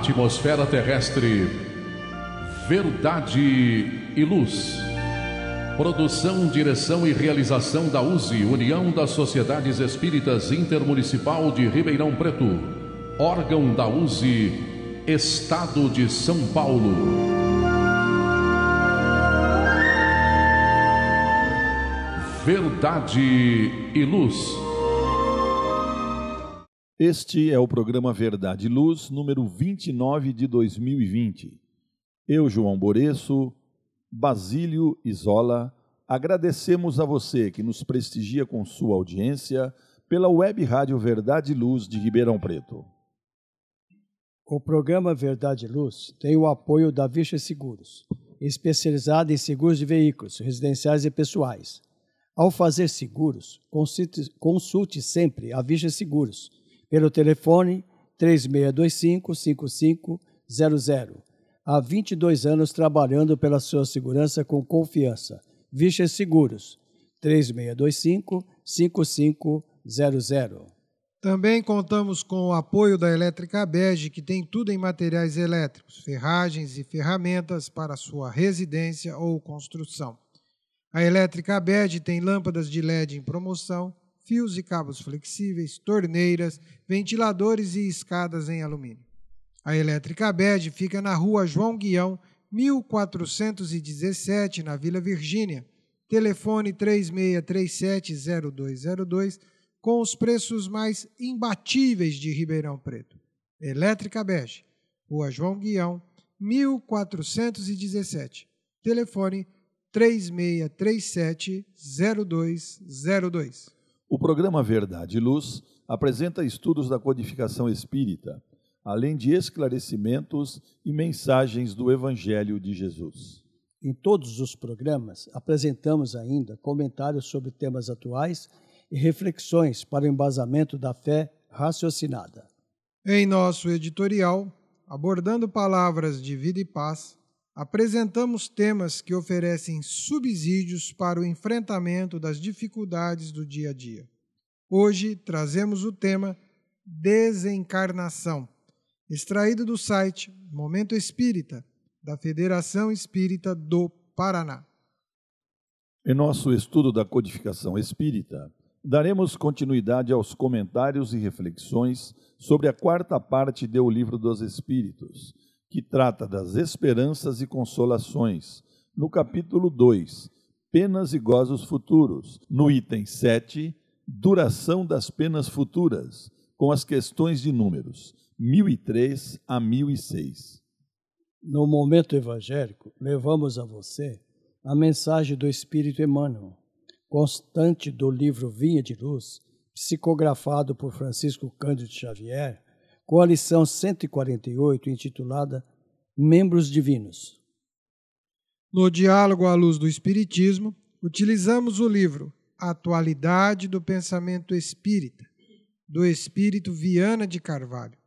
Atmosfera Terrestre, Verdade e Luz. Produção, direção e realização da USE, União das Sociedades Espíritas Intermunicipal de Ribeirão Preto. Órgão da USE, Estado de São Paulo. Verdade e Luz. Este é o programa Verdade e Luz, número 29 de 2020. Eu, João Boresso, Basílio Isola, agradecemos a você que nos prestigia com sua audiência pela web rádio Verdade e Luz de Ribeirão Preto. O programa Verdade e Luz tem o apoio da Vischer Seguros, especializada em seguros de veículos, residenciais e pessoais. Ao fazer seguros, consulte sempre a Vischer Seguros, pelo telefone 3625-5500. Há 22 anos trabalhando pela sua segurança com confiança. Vischer Seguros, 3625-5500. Também contamos com o apoio da Elétrica Bege, que tem tudo em materiais elétricos, ferragens e ferramentas para sua residência ou construção. A Elétrica Bege tem lâmpadas de LED em promoção, fios e cabos flexíveis, torneiras, ventiladores e escadas em alumínio. A Elétrica Bege fica na rua João Guião, 1417, na Vila Virgínia. Telefone 36370202, com os preços mais imbatíveis de Ribeirão Preto. Elétrica Bege, rua João Guião, 1417. Telefone 36370202. O programa Verdade e Luz apresenta estudos da codificação espírita, além de esclarecimentos e mensagens do Evangelho de Jesus. Em todos os programas, apresentamos ainda comentários sobre temas atuais e reflexões para o embasamento da fé raciocinada. Em nosso editorial, abordando palavras de vida e paz, apresentamos temas que oferecem subsídios para o enfrentamento das dificuldades do dia a dia. Hoje trazemos o tema Desencarnação, extraído do site Momento Espírita, da Federação Espírita do Paraná. Em nosso estudo da codificação espírita, daremos continuidade aos comentários e reflexões sobre a quarta parte do Livro dos Espíritos, que trata das esperanças e consolações, no capítulo 2, Penas e Gozos Futuros, no item 7, Duração das Penas Futuras, com as questões de números 1003 a 1006. No momento evangélico, levamos a você a mensagem do Espírito Emmanuel, constante do livro Vinha de Luz, psicografado por Francisco Cândido Xavier, com a lição 148, intitulada Membros Divinos. No diálogo à luz do Espiritismo, utilizamos o livro Atualidade do Pensamento Espírita, do Espírito Viana de Carvalho,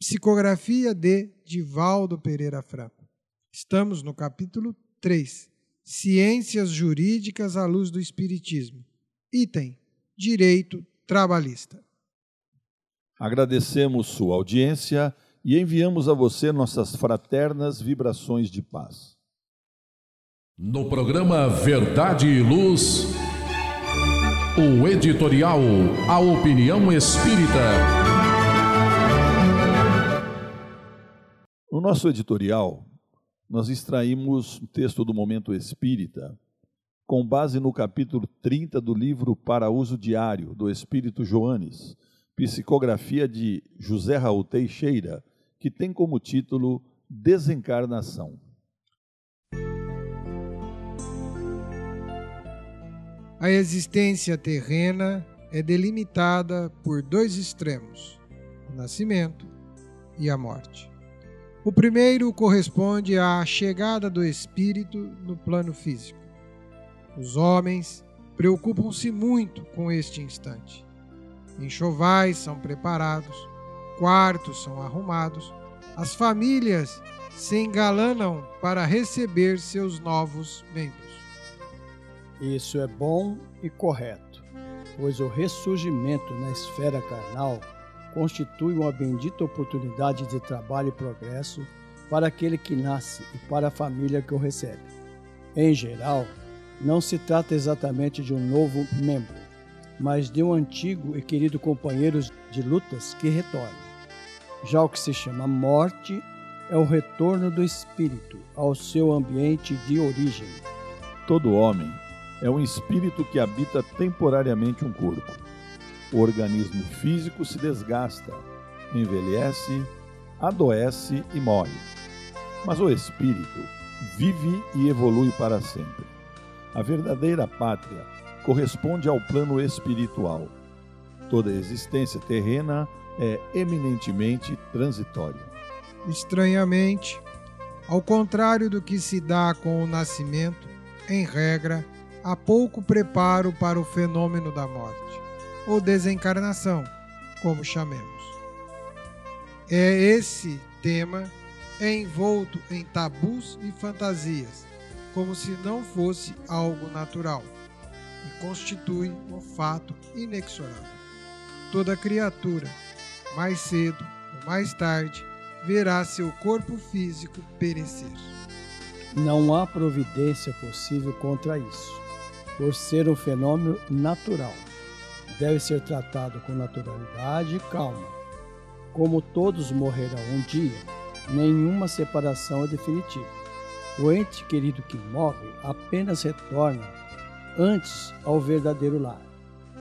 psicografia de Divaldo Pereira Franco. Estamos no capítulo 3, Ciências Jurídicas à Luz do Espiritismo, item Direito Trabalhista. Agradecemos sua audiência e enviamos a você nossas fraternas vibrações de paz. No programa Verdade e Luz, o editorial A Opinião Espírita. No nosso editorial, nós extraímos o texto do Momento Espírita com base no capítulo 30 do livro Para Uso Diário, do Espírito Joanes, psicografia de José Raul Teixeira, que tem como título Desencarnação. A existência terrena é delimitada por dois extremos, o nascimento e a morte. O primeiro corresponde à chegada do espírito no plano físico. Os homens preocupam-se muito com este instante. Enxovais são preparados, quartos são arrumados, as famílias se engalanam para receber seus novos membros. Isso é bom e correto, pois o ressurgimento na esfera carnal constitui uma bendita oportunidade de trabalho e progresso para aquele que nasce e para a família que o recebe. Em geral, não se trata exatamente de um novo membro, mas de um antigo e querido companheiro de lutas que retorna. Já o que se chama morte é o retorno do espírito ao seu ambiente de origem. Todo homem é um espírito que habita temporariamente um corpo. O organismo físico se desgasta, envelhece, adoece e morre. Mas o espírito vive e evolui para sempre. A verdadeira pátria corresponde ao plano espiritual. Toda a existência terrena é eminentemente transitória. Estranhamente, ao contrário do que se dá com o nascimento, em regra, há pouco preparo para o fenômeno da morte, ou desencarnação, como chamemos. É esse tema envolto em tabus e fantasias, como se não fosse algo natural, e constitui um fato inexorável. Toda criatura, mais cedo ou mais tarde, verá seu corpo físico perecer. Não há providência possível contra isso, por ser um fenômeno natural. Deve ser tratado com naturalidade e calma. Como todos morrerão um dia, nenhuma separação é definitiva. O ente querido que morre apenas retorna antes ao verdadeiro lar.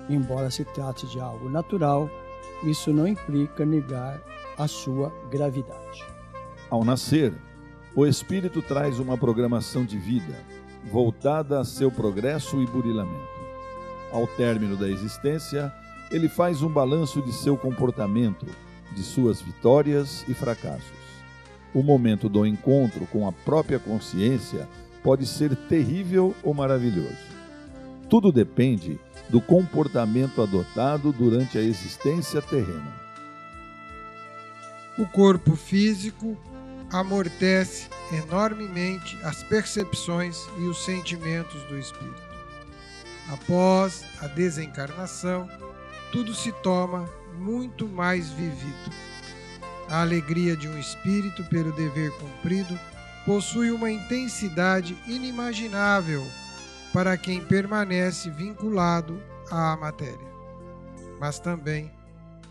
Embora se trate de algo natural, isso não implica negar a sua gravidade. Ao nascer, o espírito traz uma programação de vida voltada a seu progresso e burilamento. Ao término da existência, ele faz um balanço de seu comportamento, de suas vitórias e fracassos. O momento do encontro com a própria consciência pode ser terrível ou maravilhoso. Tudo depende do comportamento adotado durante a existência terrena. O corpo físico amortece enormemente as percepções e os sentimentos do espírito. Após a desencarnação, tudo se torna muito mais vivido. A alegria de um espírito pelo dever cumprido possui uma intensidade inimaginável para quem permanece vinculado à matéria. Mas também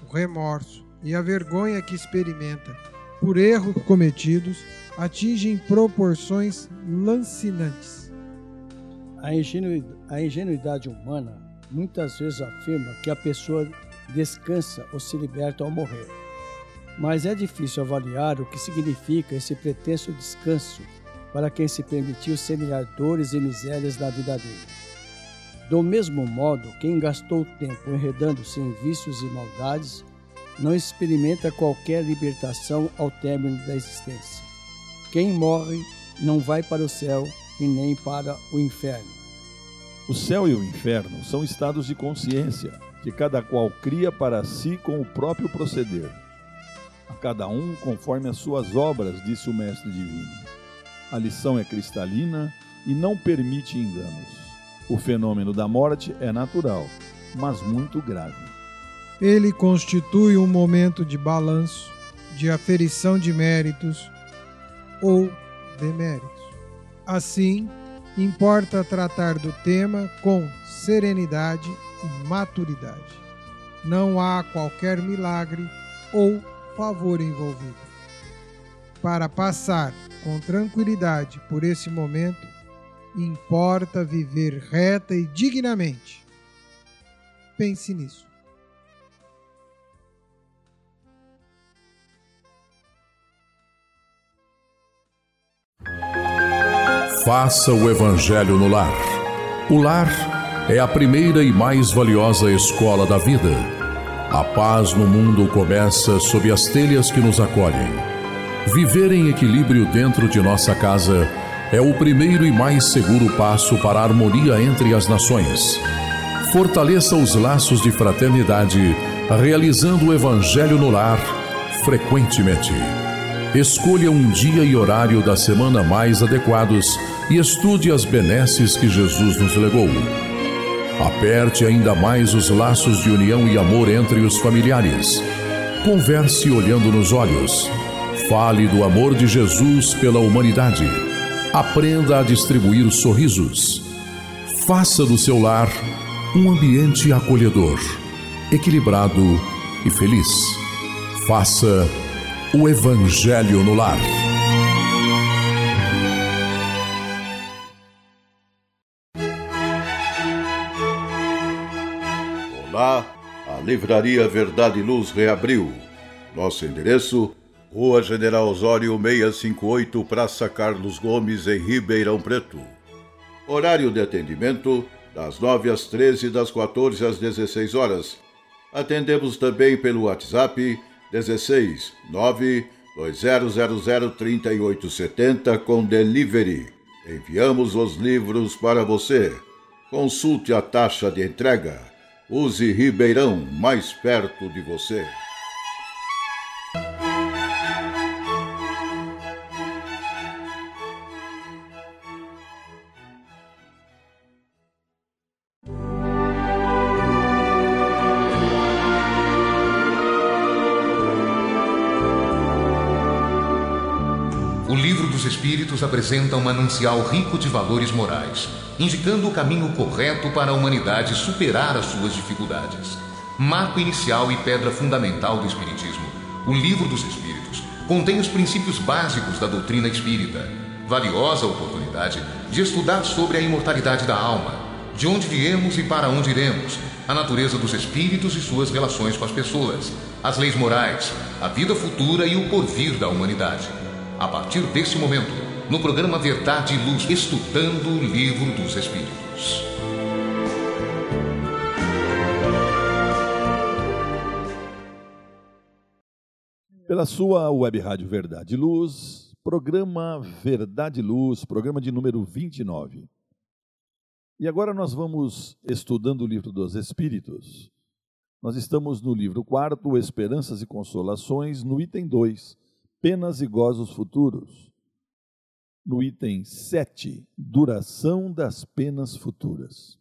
o remorso e a vergonha que experimenta por erros cometidos atingem proporções lancinantes. A ingenuidade humana muitas vezes afirma que a pessoa descansa ou se liberta ao morrer. Mas é difícil avaliar o que significa esse pretenso descanso para quem se permitiu semear dores e misérias na vida dele. Do mesmo modo, quem gastou tempo enredando-se em vícios e maldades não experimenta qualquer libertação ao término da existência. Quem morre não vai para o céu e nem para o inferno. O céu e o inferno são estados de consciência que cada qual cria para si com o próprio proceder. A cada um conforme as suas obras, disse o Mestre Divino. A lição é cristalina e não permite enganos. O fenômeno da morte é natural, mas muito grave. Ele constitui um momento de balanço, de aferição de méritos ou deméritos. Assim, importa tratar do tema com serenidade e maturidade. Não há qualquer milagre ou favor envolvido. Para passar com tranquilidade por esse momento, importa viver reta e dignamente. Pense nisso. Faça o Evangelho no lar. O lar é a primeira e mais valiosa escola da vida. A paz no mundo começa sob as telhas que nos acolhem. Viver em equilíbrio dentro de nossa casa é o primeiro e mais seguro passo para a harmonia entre as nações. Fortaleça os laços de fraternidade, realizando o Evangelho no lar frequentemente. Escolha um dia e horário da semana mais adequados e estude as benesses que Jesus nos legou. Aperte ainda mais os laços de união e amor entre os familiares. Converse olhando nos olhos. Fale do amor de Jesus pela humanidade. Aprenda a distribuir sorrisos. Faça do seu lar um ambiente acolhedor, equilibrado e feliz. Faça o Evangelho no lar. Olá, a Livraria Verdade e Luz reabriu. Nosso endereço: Rua General Osório 658, Praça Carlos Gomes, em Ribeirão Preto. Horário de atendimento: das 9 às 13 e das 14 às 16 horas. Atendemos também pelo WhatsApp 16 920003870 com delivery. Enviamos os livros para você. Consulte a taxa de entrega. Use Ribeirão mais perto de você. Espíritos apresentam um manancial rico de valores morais, indicando o caminho correto para a humanidade superar as suas dificuldades. Marco inicial e pedra fundamental do Espiritismo, o Livro dos Espíritos contém os princípios básicos da doutrina espírita. Valiosa oportunidade de estudar sobre a imortalidade da alma, de onde viemos e para onde iremos, a natureza dos espíritos e suas relações com as pessoas, as leis morais, a vida futura e o porvir da humanidade. A partir desse momento, no programa Verdade e Luz, estudando o Livro dos Espíritos. Pela sua web rádio Verdade e Luz, programa Verdade e Luz, programa de número 29. E agora nós vamos estudando o Livro dos Espíritos. Nós estamos no livro 4, Esperanças e Consolações, no item 2. Penas e gozos futuros. No item 7, duração das penas futuras.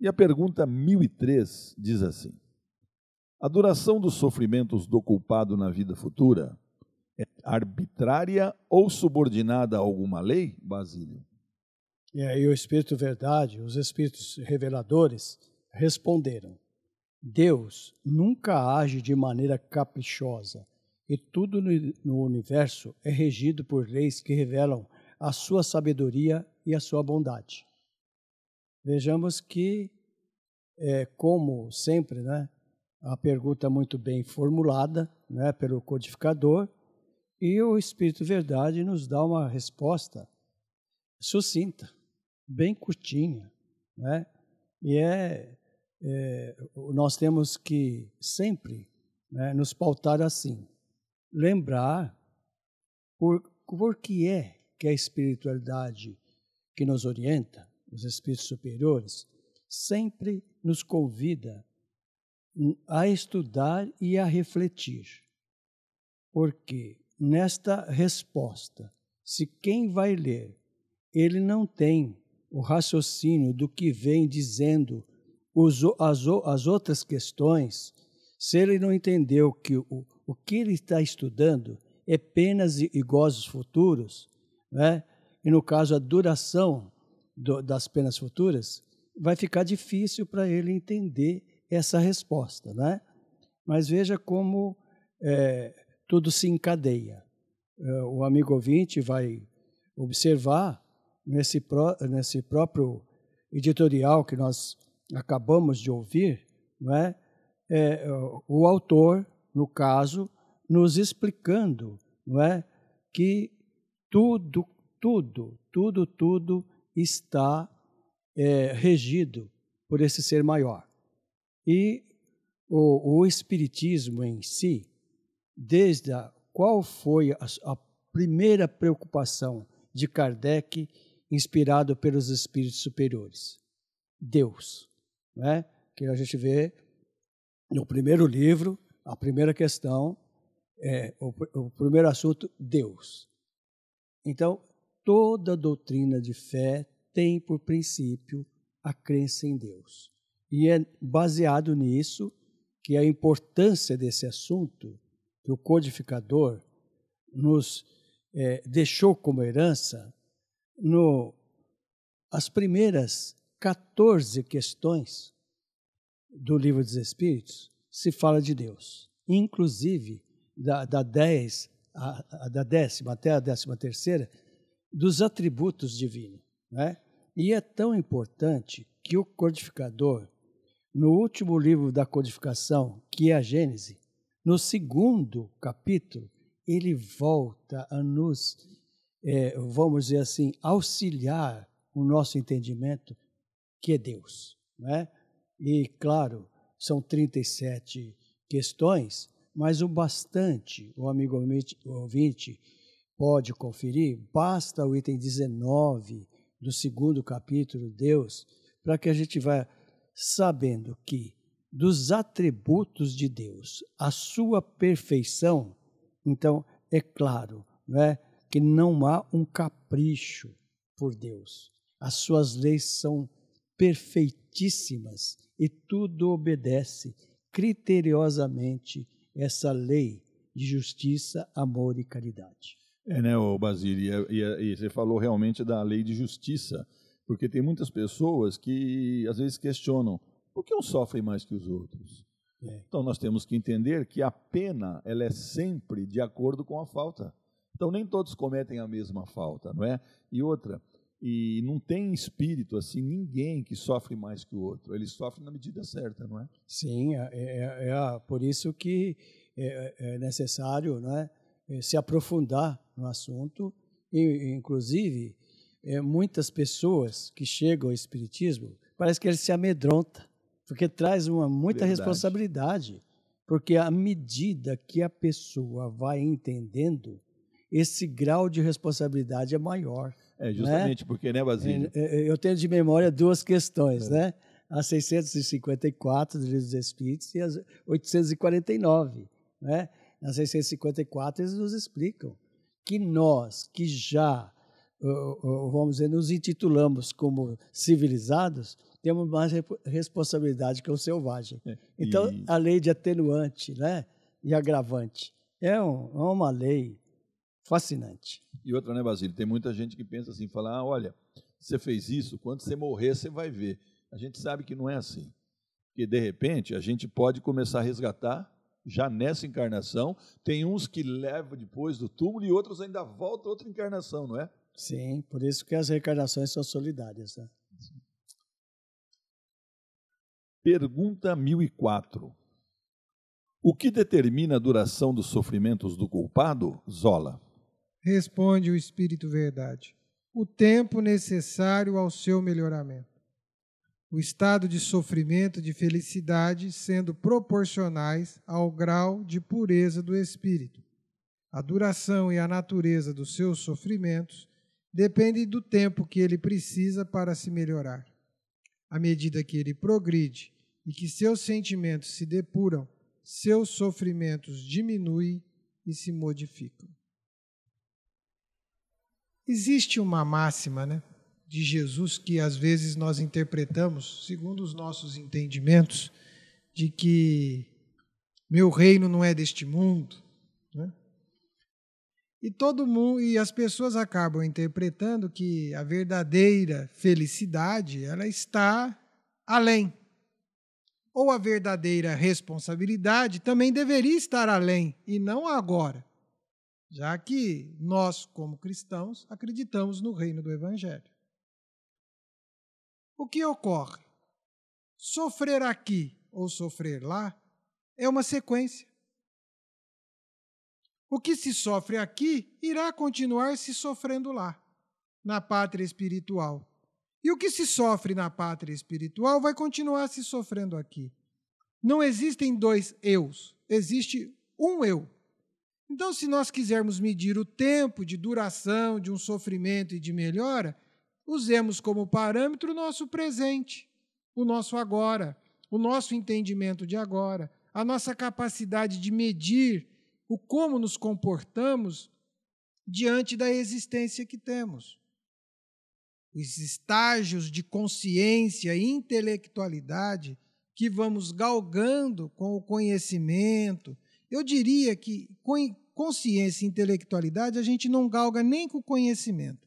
E a pergunta 1003 diz assim: a duração dos sofrimentos do culpado na vida futura é arbitrária ou subordinada a alguma lei, Basílio? E o Espírito Verdade, os Espíritos Reveladores, responderam: Deus nunca age de maneira caprichosa, e tudo no universo é regido por leis que revelam a sua sabedoria e a sua bondade. Vejamos que, como sempre, a pergunta é muito bem formulada pelo codificador, e o Espírito Verdade nos dá uma resposta sucinta, bem curtinha. Nós temos que sempre nos pautar assim. Lembrar por que é que a espiritualidade que nos orienta, os espíritos superiores, sempre nos convida a estudar e a refletir. Porque nesta resposta, se quem vai ler, ele não tem o raciocínio do que vem dizendo as outras questões, se ele não entendeu que o que ele está estudando é penas e gozos futuros, e no caso a duração das penas futuras, vai ficar difícil para ele entender essa resposta. Mas veja como tudo se encadeia. O amigo ouvinte vai observar nesse próprio editorial que nós acabamos de ouvir, o autor, no caso, nos explicando, que tudo está regido por esse ser maior. E o Espiritismo em si, desde qual foi a primeira preocupação de Kardec, inspirado pelos Espíritos superiores? Deus, que a gente vê no primeiro livro. A primeira questão é o primeiro assunto, Deus. Então, toda doutrina de fé tem por princípio a crença em Deus. E é baseado nisso que a importância desse assunto que o codificador nos deixou como herança as primeiras 14 questões do Livro dos Espíritos se fala de Deus, inclusive da décima até a 13ª, dos atributos divinos, né? E é tão importante que o codificador, no último livro da codificação, que é a Gênesis, no 2º capítulo, ele volta a nos, vamos dizer assim, auxiliar o nosso entendimento que é Deus, né? E, claro, são 37 questões, mas o bastante, o amigo ouvinte pode conferir, basta o item 19 do 2º capítulo, Deus, para que a gente vá sabendo que dos atributos de Deus, a sua perfeição, então é claro, né, que não há um capricho por Deus. As suas leis são perfeitíssimas e tudo obedece criteriosamente essa lei de justiça, amor e caridade. É, né, Basílio? E você falou realmente da lei de justiça, porque tem muitas pessoas que às vezes questionam por que um sofre mais que os outros. É. Então nós temos que entender que a pena ela é sempre de acordo com a falta. Então nem todos cometem a mesma falta, não é? E outra... E não tem espírito, assim, ninguém que sofre mais que o outro. Ele sofre na medida certa, não é? Sim, por isso que é necessário, né, se aprofundar no assunto. E, inclusive, muitas pessoas que chegam ao espiritismo, parece que ele se amedronta, porque traz muita responsabilidade. Porque à medida que a pessoa vai entendendo, esse grau de responsabilidade é maior. É, justamente, né? Porque, né, Basílio? Eu tenho de memória 2 questões, né? A 654 do Livro dos Espíritos e a 849, né? Na 654 eles nos explicam que nós, que já, vamos dizer, nos intitulamos como civilizados, temos mais responsabilidade que o selvagem. Então, a lei de atenuante, né, e agravante é uma lei fascinante. E outra, né, Basílio? Tem muita gente que pensa assim, fala, olha, você fez isso, quando você morrer, você vai ver. A gente sabe que não é assim. Porque, de repente, a gente pode começar a resgatar já nessa encarnação. Tem uns que levam depois do túmulo e outros ainda voltam a outra encarnação, não é? Sim, por isso que as reencarnações são solidárias. Né? Pergunta 1004. O que determina a duração dos sofrimentos do culpado? Zola. Responde o Espírito Verdade. O tempo necessário ao seu melhoramento. O estado de sofrimento e de felicidade sendo proporcionais ao grau de pureza do Espírito. A duração e a natureza dos seus sofrimentos dependem do tempo que ele precisa para se melhorar. À medida que ele progride e que seus sentimentos se depuram, seus sofrimentos diminuem e se modificam. Existe uma máxima, né, de Jesus que às vezes nós interpretamos, segundo os nossos entendimentos, de que meu reino não é deste mundo, né? E todo mundo, e as pessoas acabam interpretando que a verdadeira felicidade ela está além. Ou a verdadeira responsabilidade também deveria estar além e não agora, já que nós, como cristãos, acreditamos no reino do Evangelho. O que ocorre? Sofrer aqui ou sofrer lá é uma sequência. O que se sofre aqui irá continuar se sofrendo lá, na pátria espiritual. E o que se sofre na pátria espiritual vai continuar se sofrendo aqui. Não existem 2 eus, existe um eu. Então, se nós quisermos medir o tempo de duração de um sofrimento e de melhora, usemos como parâmetro o nosso presente, o nosso agora, o nosso entendimento de agora, a nossa capacidade de medir o como nos comportamos diante da existência que temos. Os estágios de consciência e intelectualidade que vamos galgando com o conhecimento. Eu diria que consciência e intelectualidade a gente não galga nem com o conhecimento.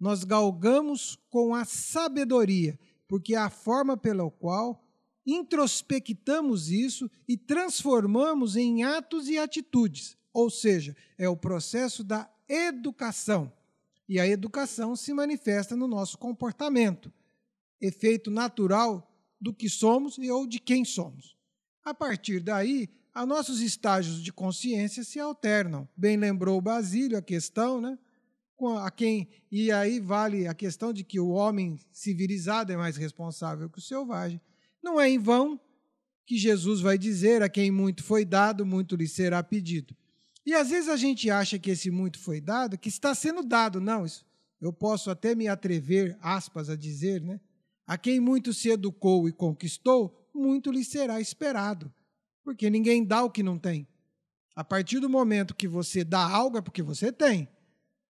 Nós galgamos com a sabedoria, porque é a forma pela qual introspectamos isso e transformamos em atos e atitudes. Ou seja, é o processo da educação. E a educação se manifesta no nosso comportamento, efeito natural do que somos ou de quem somos. A partir daí, os nossos estágios de consciência se alternam. Bem lembrou Basílio a questão, né? E aí vale a questão de que o homem civilizado é mais responsável que o selvagem. Não é em vão que Jesus vai dizer: a quem muito foi dado, muito lhe será pedido. E às vezes a gente acha que esse muito foi dado, que está sendo dado. Não, isso, eu posso até me atrever, aspas, a dizer, né? A quem muito se educou e conquistou, muito lhe será esperado. Porque ninguém dá o que não tem. A partir do momento que você dá algo, é porque você tem.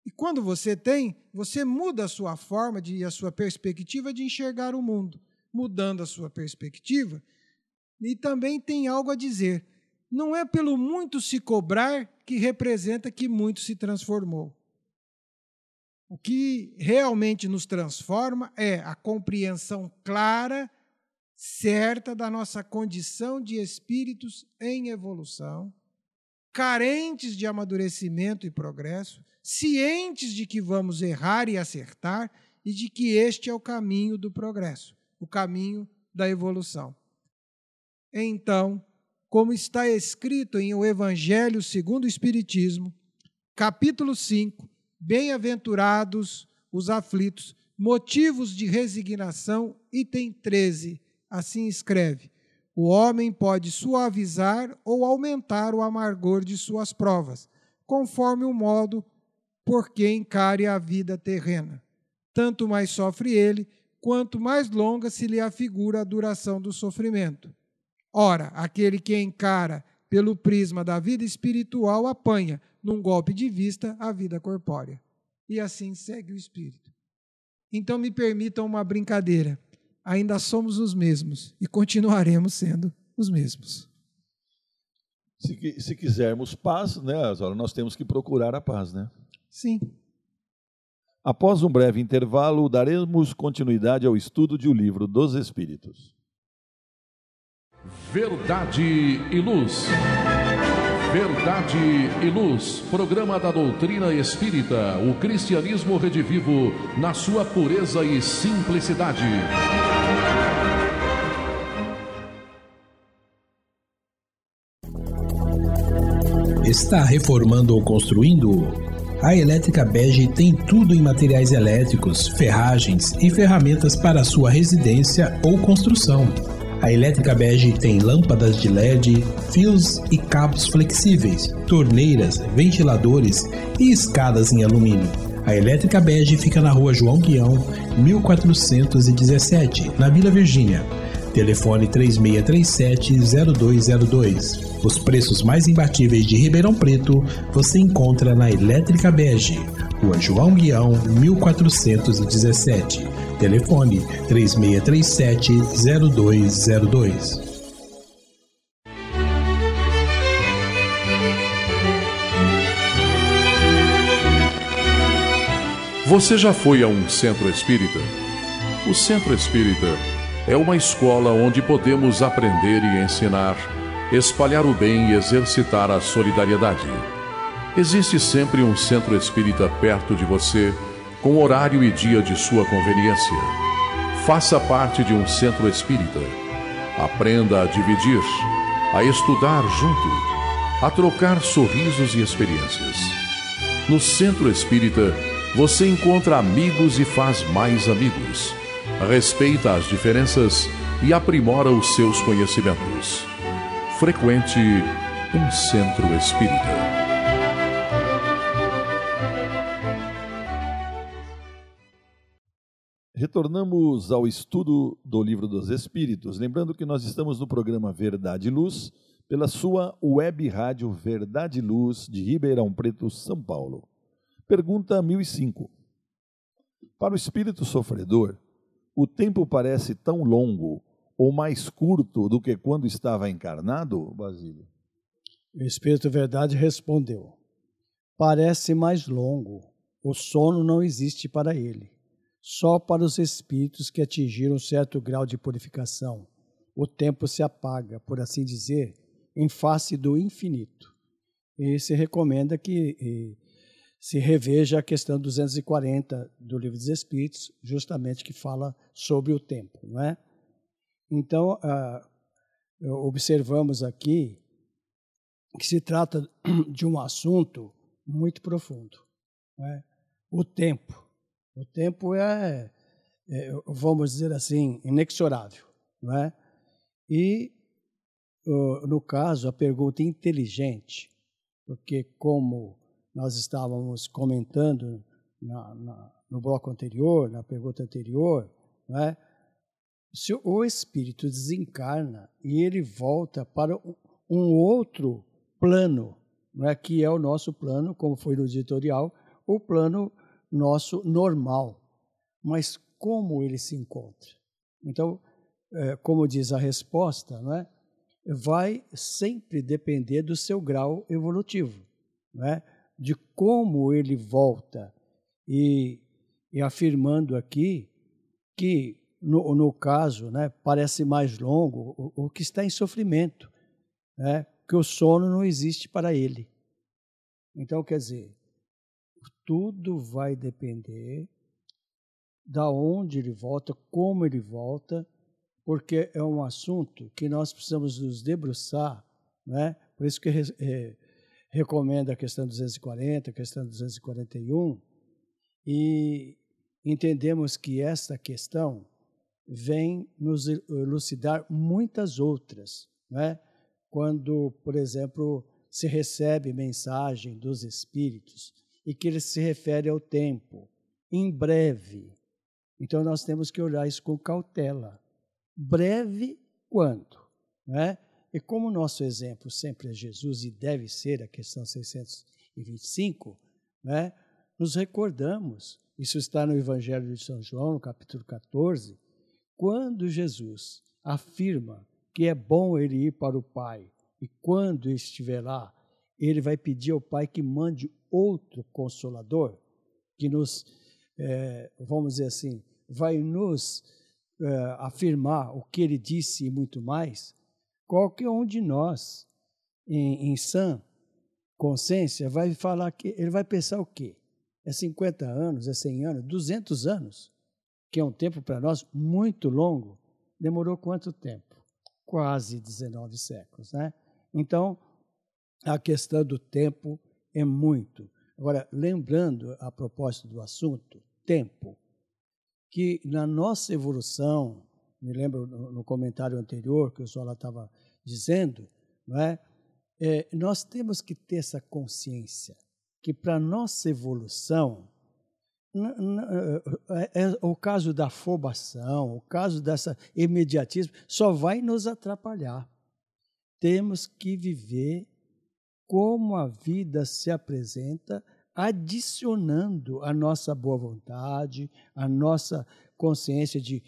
E quando você tem, você muda a sua forma e a sua perspectiva de enxergar o mundo. Mudando a sua perspectiva, e também tem algo a dizer. Não é pelo muito se cobrar que representa que muito se transformou. O que realmente nos transforma é a compreensão clara, certa da nossa condição de espíritos em evolução, carentes de amadurecimento e progresso, cientes de que vamos errar e acertar e de que este é o caminho do progresso, o caminho da evolução. Então, como está escrito em O Evangelho Segundo o Espiritismo, capítulo 5, Bem-aventurados os aflitos, motivos de resignação, item 13. Assim escreve: o homem pode suavizar ou aumentar o amargor de suas provas, conforme o modo por que encare a vida terrena. Tanto mais sofre ele, quanto mais longa se lhe afigura a duração do sofrimento. Ora, aquele que encara pelo prisma da vida espiritual apanha, num golpe de vista, a vida corpórea. E assim segue o espírito. Então, me permitam uma brincadeira. Ainda somos os mesmos e continuaremos sendo os mesmos. Se quisermos paz, né, nós temos que procurar a paz, né? Sim. Após um breve intervalo, daremos continuidade ao estudo de O Livro dos Espíritos. Verdade e Luz. Verdade e Luz, programa da doutrina espírita, o cristianismo redivivo na sua pureza e simplicidade. Está reformando ou construindo? A Elétrica Bege tem tudo em materiais elétricos, ferragens e ferramentas para a sua residência ou construção. A Elétrica Bege tem lâmpadas de LED, fios e cabos flexíveis, torneiras, ventiladores e escadas em alumínio. A Elétrica Bege fica na rua João Guião, 1417, na Vila Virgínia. Telefone 3637-0202. Os preços mais imbatíveis de Ribeirão Preto você encontra na Elétrica Bege, rua João Guião, 1417. Telefone 3637-0202. Você já foi a um centro espírita? O centro espírita é uma escola onde podemos aprender e ensinar, espalhar o bem e exercitar a solidariedade. Existe sempre um centro espírita perto de você, com horário e dia de sua conveniência. Faça parte de um centro espírita. Aprenda a dividir, a estudar junto, a trocar sorrisos e experiências. No centro espírita, você encontra amigos e faz mais amigos. Respeita as diferenças e aprimora os seus conhecimentos. Frequente um centro espírita. Retornamos ao estudo do Livro dos Espíritos. Lembrando que nós estamos no programa Verdade e Luz, pela sua web rádio Verdade e Luz, de Ribeirão Preto, São Paulo. Pergunta 1005. Para o espírito sofredor, o tempo parece tão longo ou mais curto do que quando estava encarnado, Basílio? O Espírito Verdade respondeu: parece mais longo. O sono não existe para ele, só para os espíritos que atingiram um certo grau de purificação. O tempo se apaga, por assim dizer, em face do infinito. E se recomenda que se reveja a questão 240 do Livro dos Espíritos, justamente que fala sobre o tempo, não é? Então, observamos aqui que se trata de um assunto muito profundo, não é? O tempo. O tempo é, vamos dizer assim, inexorável, não é? E, no caso, a pergunta inteligente, porque como nós estávamos comentando no bloco anterior, na pergunta anterior, não é? Se o espírito desencarna e ele volta para um outro plano, não é? Que é o nosso plano, como foi no editorial, o plano nosso normal. Mas como ele se encontra? Então, como diz a resposta, não é? Vai sempre depender do seu grau evolutivo, não é? De como ele volta. E afirmando aqui que, no caso, né, parece mais longo o que está em sofrimento, né, que o sono não existe para ele. Então, quer dizer, tudo vai depender da onde ele volta, como ele volta, porque é um assunto que nós precisamos nos debruçar, né? Por isso que recomendo a questão 240, a questão 241, e entendemos que esta questão vem nos elucidar muitas outras, né? Quando, por exemplo, se recebe mensagem dos espíritos e que ele se refere ao tempo, em breve. Então, nós temos que olhar isso com cautela. Breve quando? Né? E como o nosso exemplo sempre é Jesus, e deve ser a questão 625, né? Nos recordamos, isso está no Evangelho de São João, no capítulo 14, quando Jesus afirma que é bom ele ir para o Pai, e quando estiver lá, ele vai pedir ao Pai que mande outro Consolador, que nos, vamos dizer assim, vai nos afirmar o que ele disse e muito mais. Qualquer um de nós, em sã consciência, vai falar que ele vai pensar o quê? É 50 anos, é 100 anos, 200 anos, que é um tempo para nós muito longo. Demorou quanto tempo? Quase 19 séculos, né? Então, a questão do tempo é muito. Agora, lembrando a propósito do assunto, tempo, que na nossa evolução, me lembro no comentário anterior que o Isola estava dizendo, não é? Nós temos que ter essa consciência que para a nossa evolução, é o caso da afobação, o caso dessa imediatismo, só vai nos atrapalhar. Temos que viver como a vida se apresenta, adicionando a nossa boa vontade, a nossa consciência de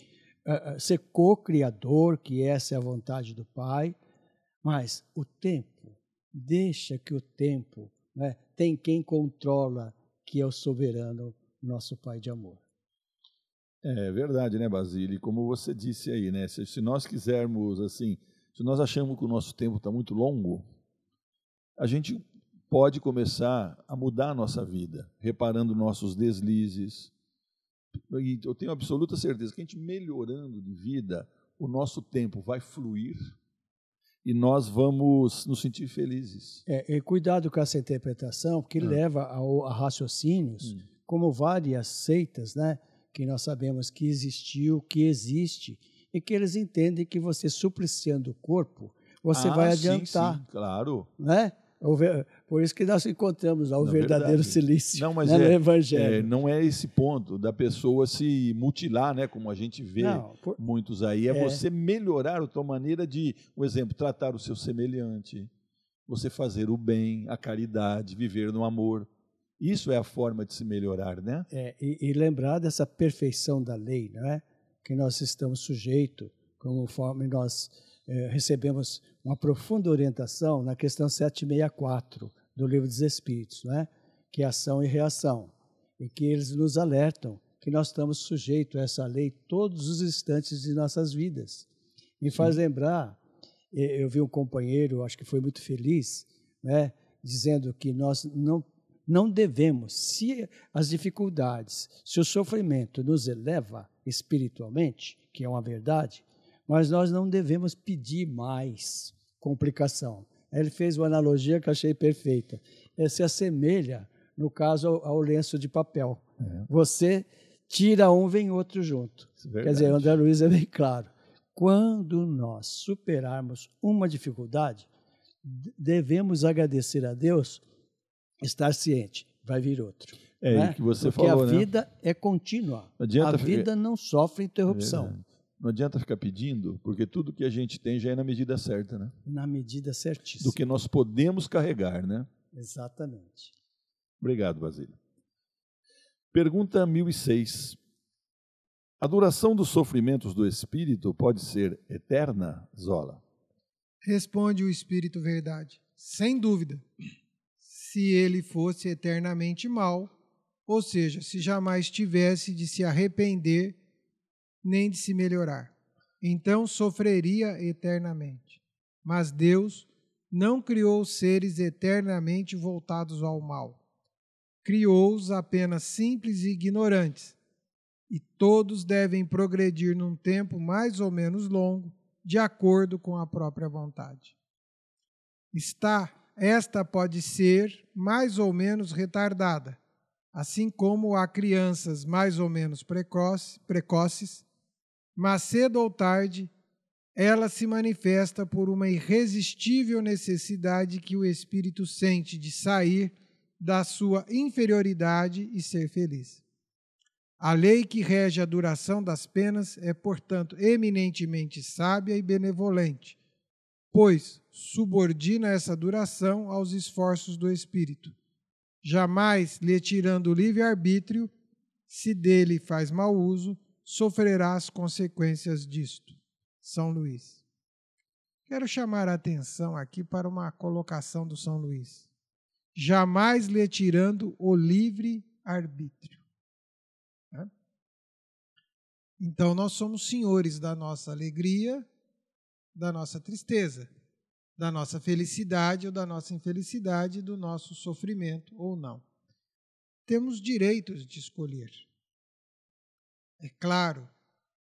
ser co-criador, que essa é a vontade do Pai. Mas o tempo, deixa que o tempo, né, tem quem controla, que é o soberano, nosso Pai de amor. É verdade, né, Basílio? Como você disse aí, né? Se nós quisermos, assim, se nós achamos que o nosso tempo está muito longo, a gente pode começar a mudar a nossa vida, reparando nossos deslizes. E eu tenho absoluta certeza que a gente melhorando de vida, o nosso tempo vai fluir e nós vamos nos sentir felizes. E cuidado com essa interpretação, porque leva a raciocínios, como várias seitas, né, que nós sabemos que existiu, que existe, e que eles entendem que você supliciando o corpo, você vai adiantar. Sim, claro. Né? Por isso que nós encontramos lá o verdadeiro silício, né, no Evangelho. Não é esse ponto da pessoa se mutilar, né, como a gente vê muitos aí. É você melhorar a tua maneira de, por exemplo, tratar o seu semelhante, você fazer o bem, a caridade, viver no amor. Isso é a forma de se melhorar, né? E lembrar dessa perfeição da lei, né, que nós estamos sujeitos, conforme nós recebemos uma profunda orientação na questão 764 do Livro dos Espíritos, né? Que é ação e reação, e que eles nos alertam que nós estamos sujeitos a essa lei todos os instantes de nossas vidas. Me faz lembrar, eu vi um companheiro, acho que foi muito feliz, né, dizendo que nós não devemos, se as dificuldades, se o sofrimento nos eleva espiritualmente, que é uma verdade, mas nós não devemos pedir mais complicação. Ele fez uma analogia que eu achei perfeita. Ele se assemelha, no caso, ao lenço de papel. É. Você tira um, vem outro junto. É. Quer dizer, André Luiz é bem claro. Quando nós superarmos uma dificuldade, devemos agradecer a Deus, estar ciente, vai vir outro. É, né? Que você porque falou, a vida, né, é contínua. A vida não sofre interrupção. É. Não adianta ficar pedindo, porque tudo que a gente tem já é na medida certa, né? Na medida certíssima. Do que nós podemos carregar, né? Exatamente. Obrigado, Basílio. Pergunta 1006. A duração dos sofrimentos do espírito pode ser eterna, Zola? Responde o Espírito Verdade. Sem dúvida. Se ele fosse eternamente mal, ou seja, se jamais tivesse de se arrepender nem de se melhorar, então sofreria eternamente. Mas Deus não criou seres eternamente voltados ao mal. Criou-os apenas simples e ignorantes, e todos devem progredir num tempo mais ou menos longo, de acordo com a própria vontade. Esta pode ser mais ou menos retardada, assim como há crianças mais ou menos precoces, mas cedo ou tarde ela se manifesta por uma irresistível necessidade que o espírito sente de sair da sua inferioridade e ser feliz. A lei que rege a duração das penas é, portanto, eminentemente sábia e benevolente, pois subordina essa duração aos esforços do espírito, jamais lhe tirando o livre-arbítrio. Se dele faz mau uso, sofrerá as consequências disto. São Luís. Quero chamar a atenção aqui para uma colocação do São Luís. Jamais lhe tirando o livre-arbítrio. Então, nós somos senhores da nossa alegria, da nossa tristeza, da nossa felicidade ou da nossa infelicidade, do nosso sofrimento ou não. Temos direitos de escolher. É claro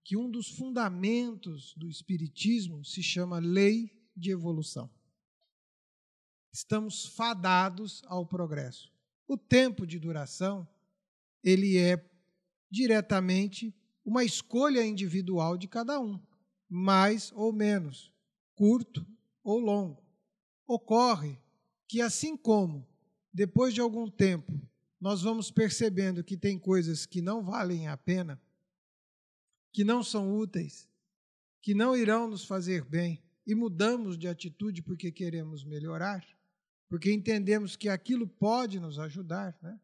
que um dos fundamentos do Espiritismo se chama lei de evolução. Estamos fadados ao progresso. O tempo de duração, ele é diretamente uma escolha individual de cada um, mais ou menos, curto ou longo. Ocorre que, assim como, depois de algum tempo, nós vamos percebendo que tem coisas que não valem a pena, que não são úteis, que não irão nos fazer bem, e mudamos de atitude porque queremos melhorar, porque entendemos que aquilo pode nos ajudar, né?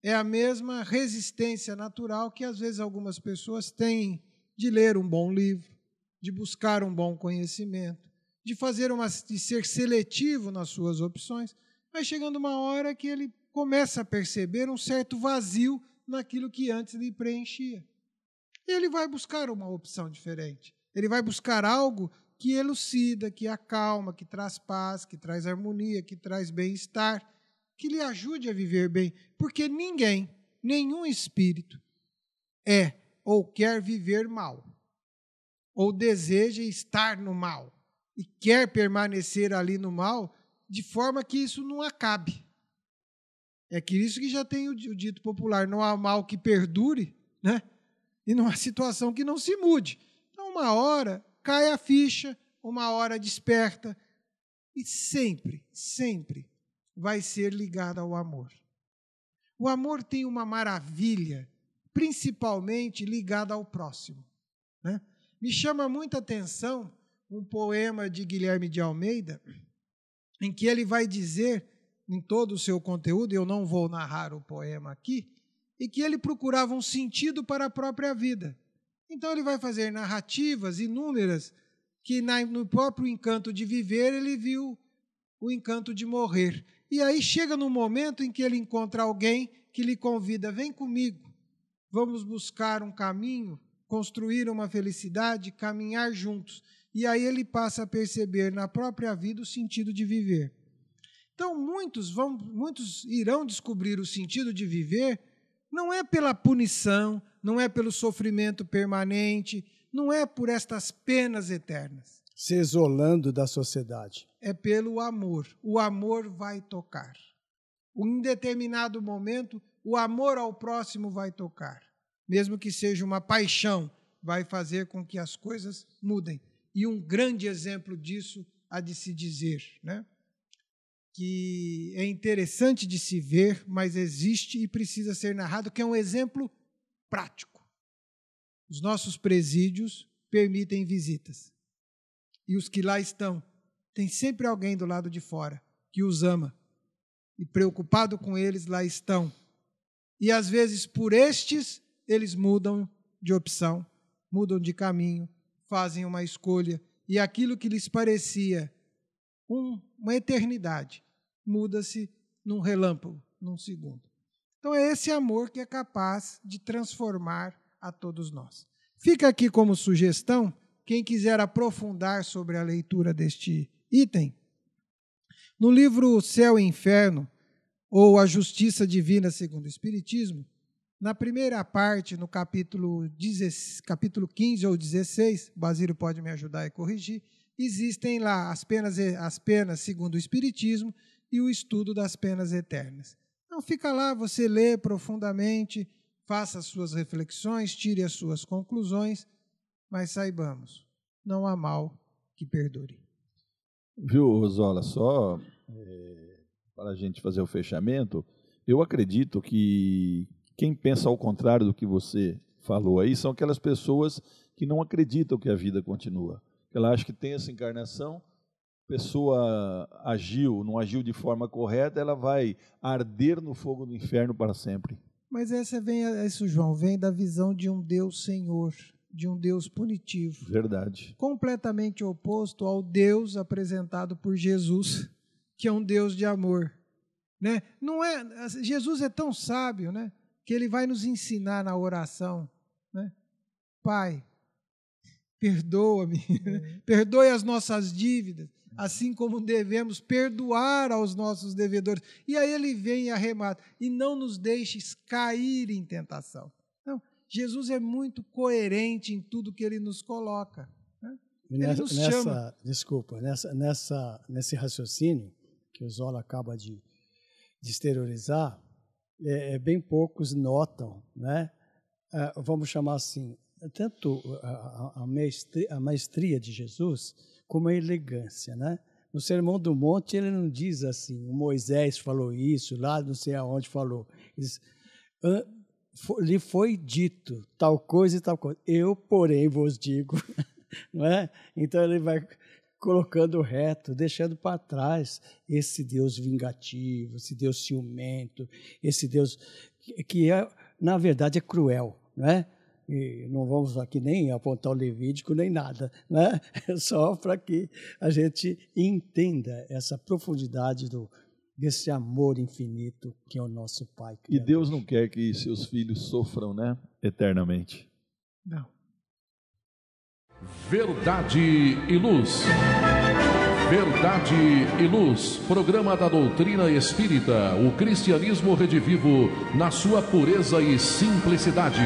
É a mesma resistência natural que, às vezes, algumas pessoas têm de ler um bom livro, de buscar um bom conhecimento, de ser seletivo nas suas opções, mas chegando uma hora que ele começa a perceber um certo vazio naquilo que antes lhe preenchia. Ele vai buscar uma opção diferente. Ele vai buscar algo que elucida, que acalma, que traz paz, que traz harmonia, que traz bem-estar, que lhe ajude a viver bem, porque ninguém, nenhum espírito é ou quer viver mal, ou deseja estar no mal, e quer permanecer ali no mal, de forma que isso não acabe. É que isso que já tem o dito popular, não há mal que perdure, né? E não há situação que não se mude. Então, uma hora cai a ficha, uma hora desperta, e sempre, sempre vai ser ligada ao amor. O amor tem uma maravilha, principalmente ligada ao próximo, né? Me chama muita atenção um poema de Guilherme de Almeida, em que ele vai dizer, em todo o seu conteúdo, eu não vou narrar o poema aqui, e que ele procurava um sentido para a própria vida. Então ele vai fazer narrativas inúmeras que no próprio encanto de viver ele viu o encanto de morrer. E aí chega no momento em que ele encontra alguém que lhe convida, vem comigo, vamos buscar um caminho, construir uma felicidade, caminhar juntos. E aí ele passa a perceber na própria vida o sentido de viver. Então, muitos irão descobrir o sentido de viver, não é pela punição, não é pelo sofrimento permanente, não é por estas penas eternas. Se isolando da sociedade. É pelo amor. O amor vai tocar. Em determinado momento, o amor ao próximo vai tocar. Mesmo que seja uma paixão, vai fazer com que as coisas mudem. E um grande exemplo disso há de se dizer, né? Que é interessante de se ver, mas existe e precisa ser narrado, que é um exemplo prático. Os nossos presídios permitem visitas. E os que lá estão, tem sempre alguém do lado de fora que os ama. E preocupado com eles, lá estão. E às vezes, por estes, eles mudam de opção, mudam de caminho, fazem uma escolha. E aquilo que lhes parecia uma eternidade muda-se num relâmpago, num segundo. Então é esse amor que é capaz de transformar a todos nós. Fica aqui como sugestão, quem quiser aprofundar sobre a leitura deste item, no livro Céu e Inferno, ou A Justiça Divina Segundo o Espiritismo, na primeira parte, no capítulo 15 ou 16, o Basílio pode me ajudar e corrigir, existem lá as penas segundo o Espiritismo e o estudo das penas eternas. Então fica lá, você lê profundamente, faça as suas reflexões, tire as suas conclusões, mas saibamos, não há mal que perdure. Viu, Isola, só para a gente fazer o fechamento, eu acredito que quem pensa ao contrário do que você falou aí são aquelas pessoas que não acreditam que a vida continua. Ela acha que tem essa encarnação, a pessoa não agiu de forma correta, ela vai arder no fogo do inferno para sempre. Mas isso, João, vem da visão de um Deus Senhor, de um Deus punitivo. Verdade. Completamente oposto ao Deus apresentado por Jesus, que é um Deus de amor. Né? Não é, Jesus é tão sábio, né, que ele vai nos ensinar na oração. Né? Pai, perdoa-me, perdoe as nossas dívidas, assim como devemos perdoar aos nossos devedores. E aí ele vem e arremata, e não nos deixes cair em tentação. Então, Jesus é muito coerente em tudo que ele nos coloca. Né? Ele nos chama. Nesse raciocínio que o Isola acaba de exteriorizar, bem poucos notam, né? Vamos chamar assim, tanto a maestria de Jesus como a elegância, né? No Sermão do Monte ele não diz assim, Moisés falou isso, lá não sei aonde falou. Ele diz, lhe foi dito tal coisa e tal coisa. Eu, porém, vos digo. Não é? Então ele vai colocando reto, deixando para trás esse Deus vingativo, esse Deus ciumento, esse Deus que é, na verdade é cruel, não é? E não vamos aqui nem apontar o Levítico, nem nada, né? Só para que a gente entenda essa profundidade desse amor infinito que é o nosso Pai. Criador. E Deus não quer que seus filhos sofram, né? Eternamente. Não. Verdade e Luz. Verdade e Luz, programa da doutrina espírita, o cristianismo redivivo na sua pureza e simplicidade.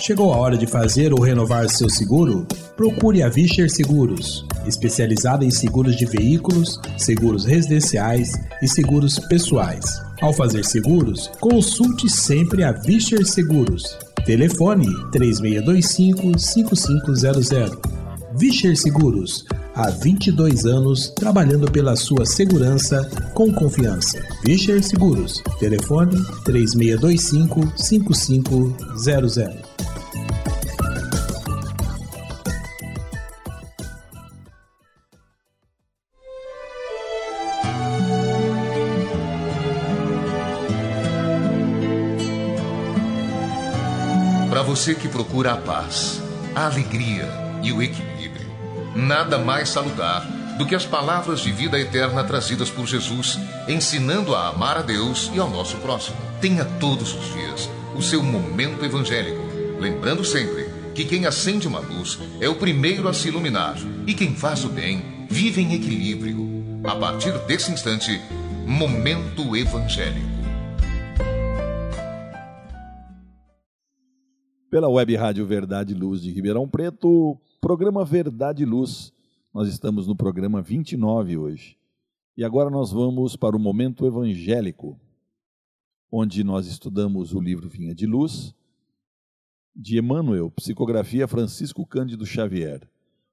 Chegou a hora de fazer ou renovar seu seguro? Procure a Vischer Seguros, especializada em seguros de veículos, seguros residenciais e seguros pessoais. Ao fazer seguros, consulte sempre a Vischer Seguros. Telefone 3625-5500. Vischer Seguros, há 22 anos trabalhando pela sua segurança com confiança. Vischer Seguros, telefone 3625-5500. você que procura a paz, a alegria e o equilíbrio, nada mais salutar do que as palavras de vida eterna trazidas por Jesus, ensinando a amar a Deus e ao nosso próximo. Tenha todos os dias o seu momento evangélico, lembrando sempre que quem acende uma luz é o primeiro a se iluminar e quem faz o bem vive em equilíbrio. A partir desse instante, Momento Evangélico. Pela web rádio Verdade e Luz de Ribeirão Preto, programa Verdade e Luz. Nós estamos no programa 29 hoje. E agora nós vamos para o Momento Evangélico, onde nós estudamos o livro Vinha de Luz, de Emmanuel, psicografia Francisco Cândido Xavier.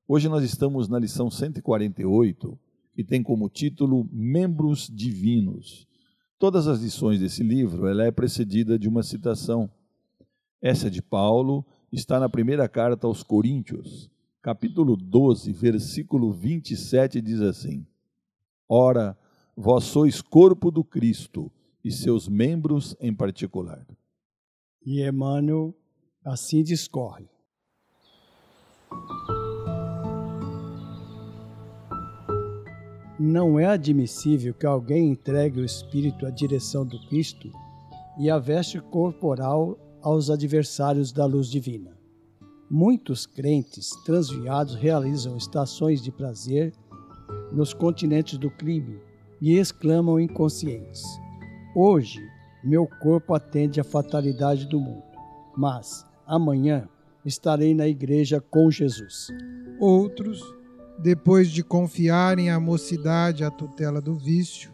Hoje nós estamos na lição 148, que tem como título Membros Divinos. Todas as lições desse livro, ela é precedida de uma citação. Essa de Paulo está na primeira carta aos Coríntios, capítulo 12, versículo 27, diz assim: Ora, vós sois corpo do Cristo e seus membros em particular. E Emmanuel assim discorre. Não é admissível que alguém entregue o espírito à direção do Cristo e a veste corporal aos adversários da luz divina. Muitos crentes transviados realizam estações de prazer nos continentes do crime e exclamam inconscientes: hoje meu corpo atende à fatalidade do mundo, mas amanhã estarei na igreja com Jesus. Outros, depois de confiarem à mocidade a tutela do vício,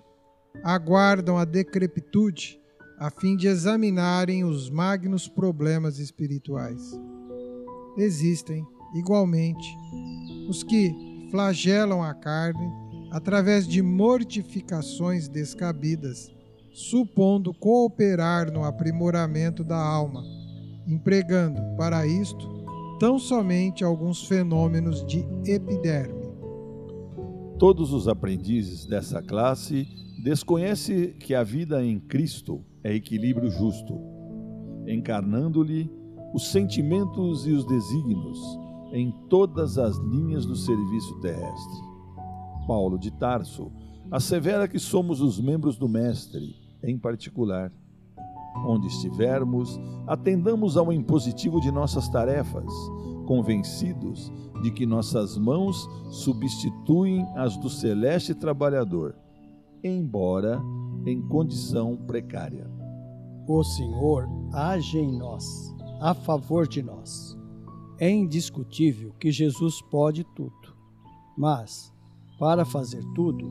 aguardam a decrepitude a fim de examinarem os magnos problemas espirituais. Existem, igualmente, os que flagelam a carne através de mortificações descabidas, supondo cooperar no aprimoramento da alma, empregando, para isto, tão somente alguns fenômenos de epiderme. Todos os aprendizes dessa classe desconhecem que a vida em Cristo é equilíbrio justo, encarnando-lhe os sentimentos e os desígnios em todas as linhas do serviço terrestre. Paulo de Tarso assevera que somos os membros do Mestre, em particular. Onde estivermos, atendamos ao impositivo de nossas tarefas, convencidos de que nossas mãos substituem as do celeste trabalhador, embora em condição precária. O Senhor age em nós, a favor de nós. É indiscutível que Jesus pode tudo, mas, para fazer tudo,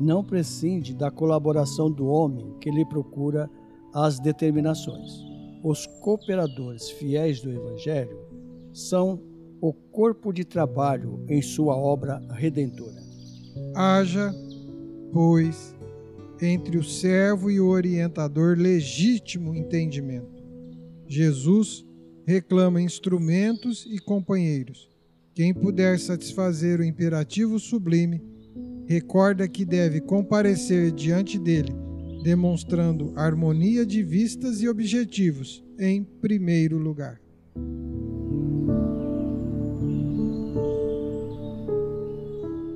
não prescinde da colaboração do homem que lhe procura as determinações. Os cooperadores fiéis do Evangelho são o corpo de trabalho em sua obra redentora. Haja, pois, entre o servo e o orientador legítimo entendimento. Jesus reclama instrumentos e companheiros. Quem puder satisfazer o imperativo sublime, recorda que deve comparecer diante dele, demonstrando harmonia de vistas e objetivos em primeiro lugar.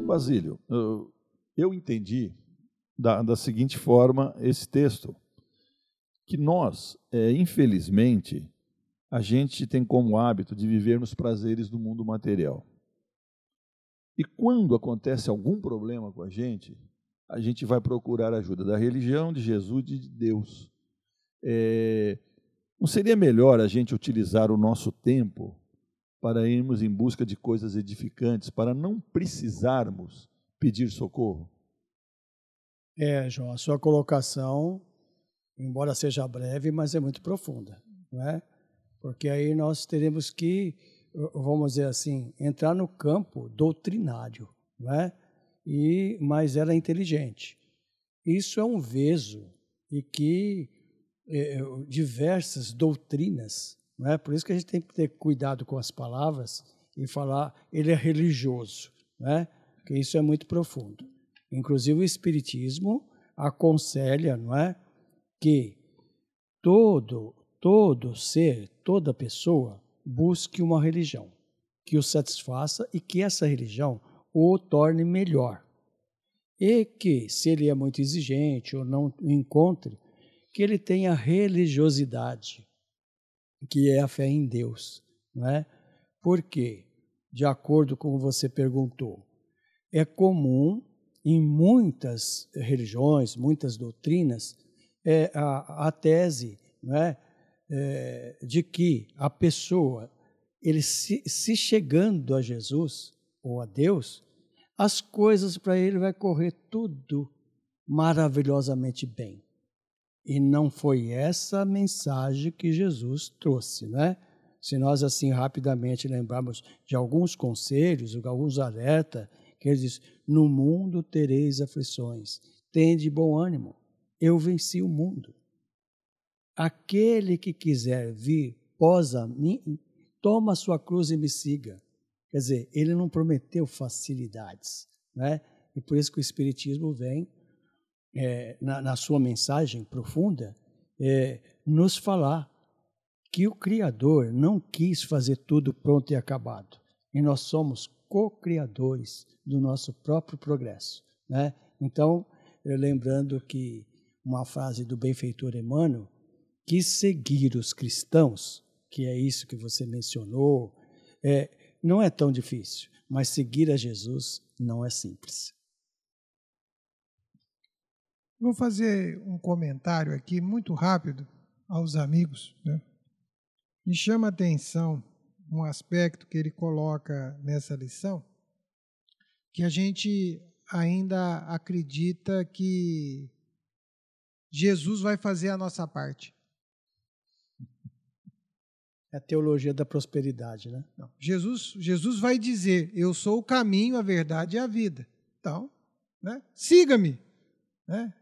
Basílio, eu entendi da seguinte forma esse texto, que nós, infelizmente, a gente tem como hábito de viver nos prazeres do mundo material. E quando acontece algum problema com a gente vai procurar a ajuda da religião, de Jesus e de Deus. Não seria melhor a gente utilizar o nosso tempo para irmos em busca de coisas edificantes, para não precisarmos pedir socorro? João, a sua colocação, embora seja breve, mas é muito profunda, não é? Porque aí nós teremos que, vamos dizer assim, entrar no campo doutrinário, não é? Mas ela é inteligente. Isso é um veso e que diversas doutrinas, não é? Por isso que a gente tem que ter cuidado com as palavras e falar ele é religioso, não é? Porque isso é muito profundo. Inclusive o Espiritismo aconselha, não é, que todo ser, toda pessoa busque uma religião que o satisfaça e que essa religião o torne melhor. E que, se ele é muito exigente ou não encontre, que ele tenha religiosidade, que é a fé em Deus, não é? Porque, de acordo com o que você perguntou, é comum em muitas religiões, muitas doutrinas, a tese, não é? De que a pessoa, ele se chegando a Jesus ou a Deus, as coisas para ele vai correr tudo maravilhosamente bem. E não foi essa a mensagem que Jesus trouxe, né? Se nós assim rapidamente lembrarmos de alguns conselhos, alguns alertas, que ele diz, no mundo tereis aflições, tende bom ânimo, eu venci o mundo. Aquele que quiser vir pós a mim, toma a sua cruz e me siga. Quer dizer, ele não prometeu facilidades, né? E por isso que o Espiritismo vem, na sua mensagem profunda, nos falar que o Criador não quis fazer tudo pronto e acabado. E nós somos co-criadores do nosso próprio progresso, né? Então, lembrando que uma frase do benfeitor Emmanuel, que seguir os cristãos, que é isso que você mencionou, não é tão difícil, mas seguir a Jesus não é simples. Vou fazer um comentário aqui muito rápido aos amigos, né? Me chama a atenção um aspecto que ele coloca nessa lição, que a gente ainda acredita que Jesus vai fazer a nossa parte. É a teologia da prosperidade, né? Não. Jesus vai dizer, eu sou o caminho, a verdade e a vida. Então, né? Siga-me, né?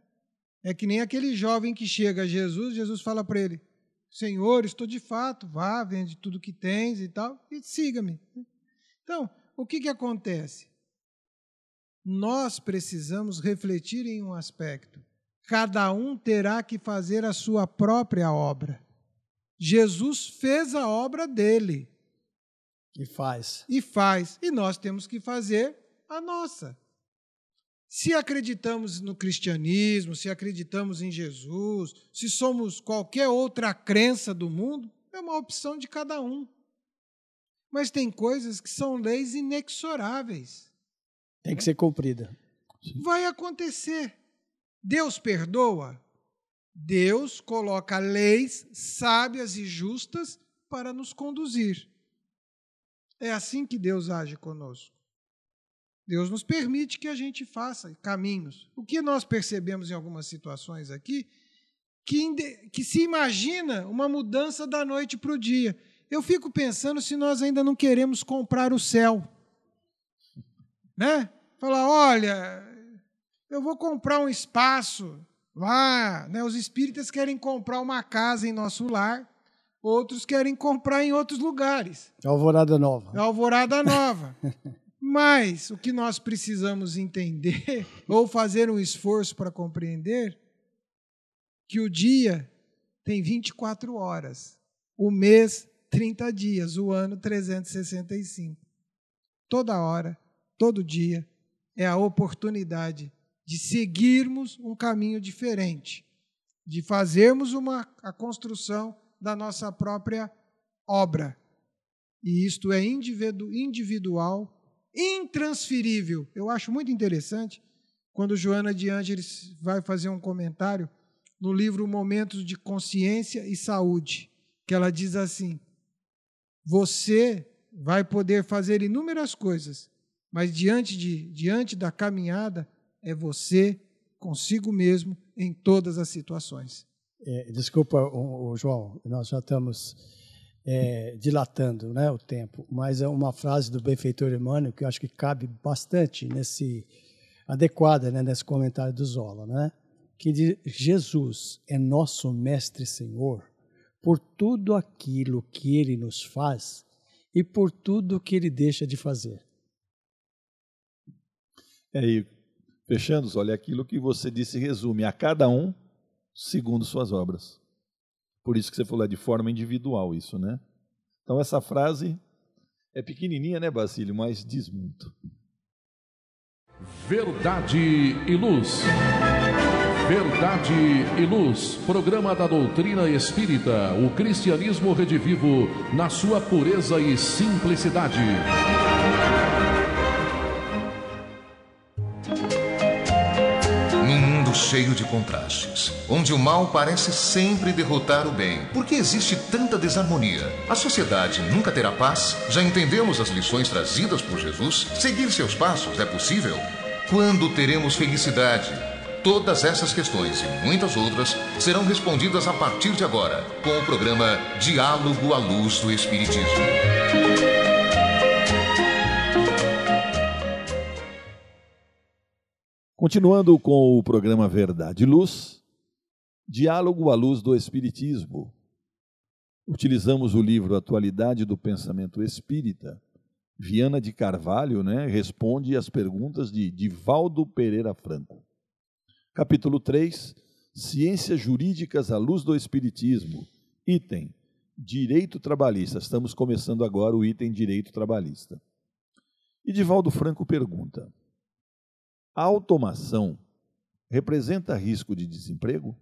É que nem aquele jovem que chega a Jesus, Jesus fala para ele, Senhor, estou de fato, vá, vende tudo que tens e tal, e siga-me. Então, o que acontece? Nós precisamos refletir em um aspecto. Cada um terá que fazer a sua própria obra. Jesus fez a obra dele. E faz. E nós temos que fazer a nossa. Se acreditamos no cristianismo, se acreditamos em Jesus, se somos qualquer outra crença do mundo, é uma opção de cada um. Mas tem coisas que são leis inexoráveis. Tem que ser cumprida. Vai acontecer. Deus perdoa? Deus coloca leis sábias e justas para nos conduzir. É assim que Deus age conosco. Deus nos permite que a gente faça caminhos. O que nós percebemos em algumas situações aqui, que se imagina uma mudança da noite para o dia. Eu fico pensando se nós ainda não queremos comprar o céu. Né? Falar, olha, eu vou comprar um espaço lá. Né? Os espíritas querem comprar uma casa em nosso lar, outros querem comprar em outros lugares. Alvorada Nova. Mas o que nós precisamos entender ou fazer um esforço para compreender que o dia tem 24 horas, o mês 30 dias, o ano 365. Toda hora, todo dia é a oportunidade de seguirmos um caminho diferente, de fazermos a construção da nossa própria obra. E isto é individual, intransferível. Eu acho muito interessante quando Joanna de Ângelis vai fazer um comentário no livro Momentos de Consciência e Saúde, que ela diz assim, você vai poder fazer inúmeras coisas, mas diante da caminhada é você consigo mesmo em todas as situações. Desculpa, João, nós já estamos... dilatando, né, o tempo, mas é uma frase do benfeitor Emmanuel que eu acho que cabe bastante adequada, né, nesse comentário do Isola, né, que diz, Jesus é nosso mestre senhor por tudo aquilo que ele nos faz e por tudo que ele deixa de fazer. E fechando, olha, aquilo que você disse resume a cada um segundo suas obras. Por isso que você falou, é de forma individual isso, né? Então essa frase é pequenininha, né, Basílio? Mas diz muito. Verdade e Luz. Verdade e Luz, programa da doutrina espírita, o cristianismo redivivo na sua pureza e simplicidade. Num mundo cheio de contrastes, onde o mal parece sempre derrotar o bem, por que existe tanta desarmonia? A sociedade nunca terá paz? Já entendemos as lições trazidas por Jesus? Seguir seus passos é possível? Quando teremos felicidade? Todas essas questões e muitas outras serão respondidas a partir de agora, com o programa Diálogo à Luz do Espiritismo. Continuando com o programa Verdade e Luz, Diálogo à Luz do Espiritismo. Utilizamos o livro Atualidade do Pensamento Espírita. Viana de Carvalho, né, responde às perguntas de Divaldo Pereira Franco. Capítulo 3, Ciências Jurídicas à Luz do Espiritismo, item, Direito Trabalhista. Estamos começando agora o item Direito Trabalhista. E Divaldo Franco pergunta, a automação representa risco de desemprego?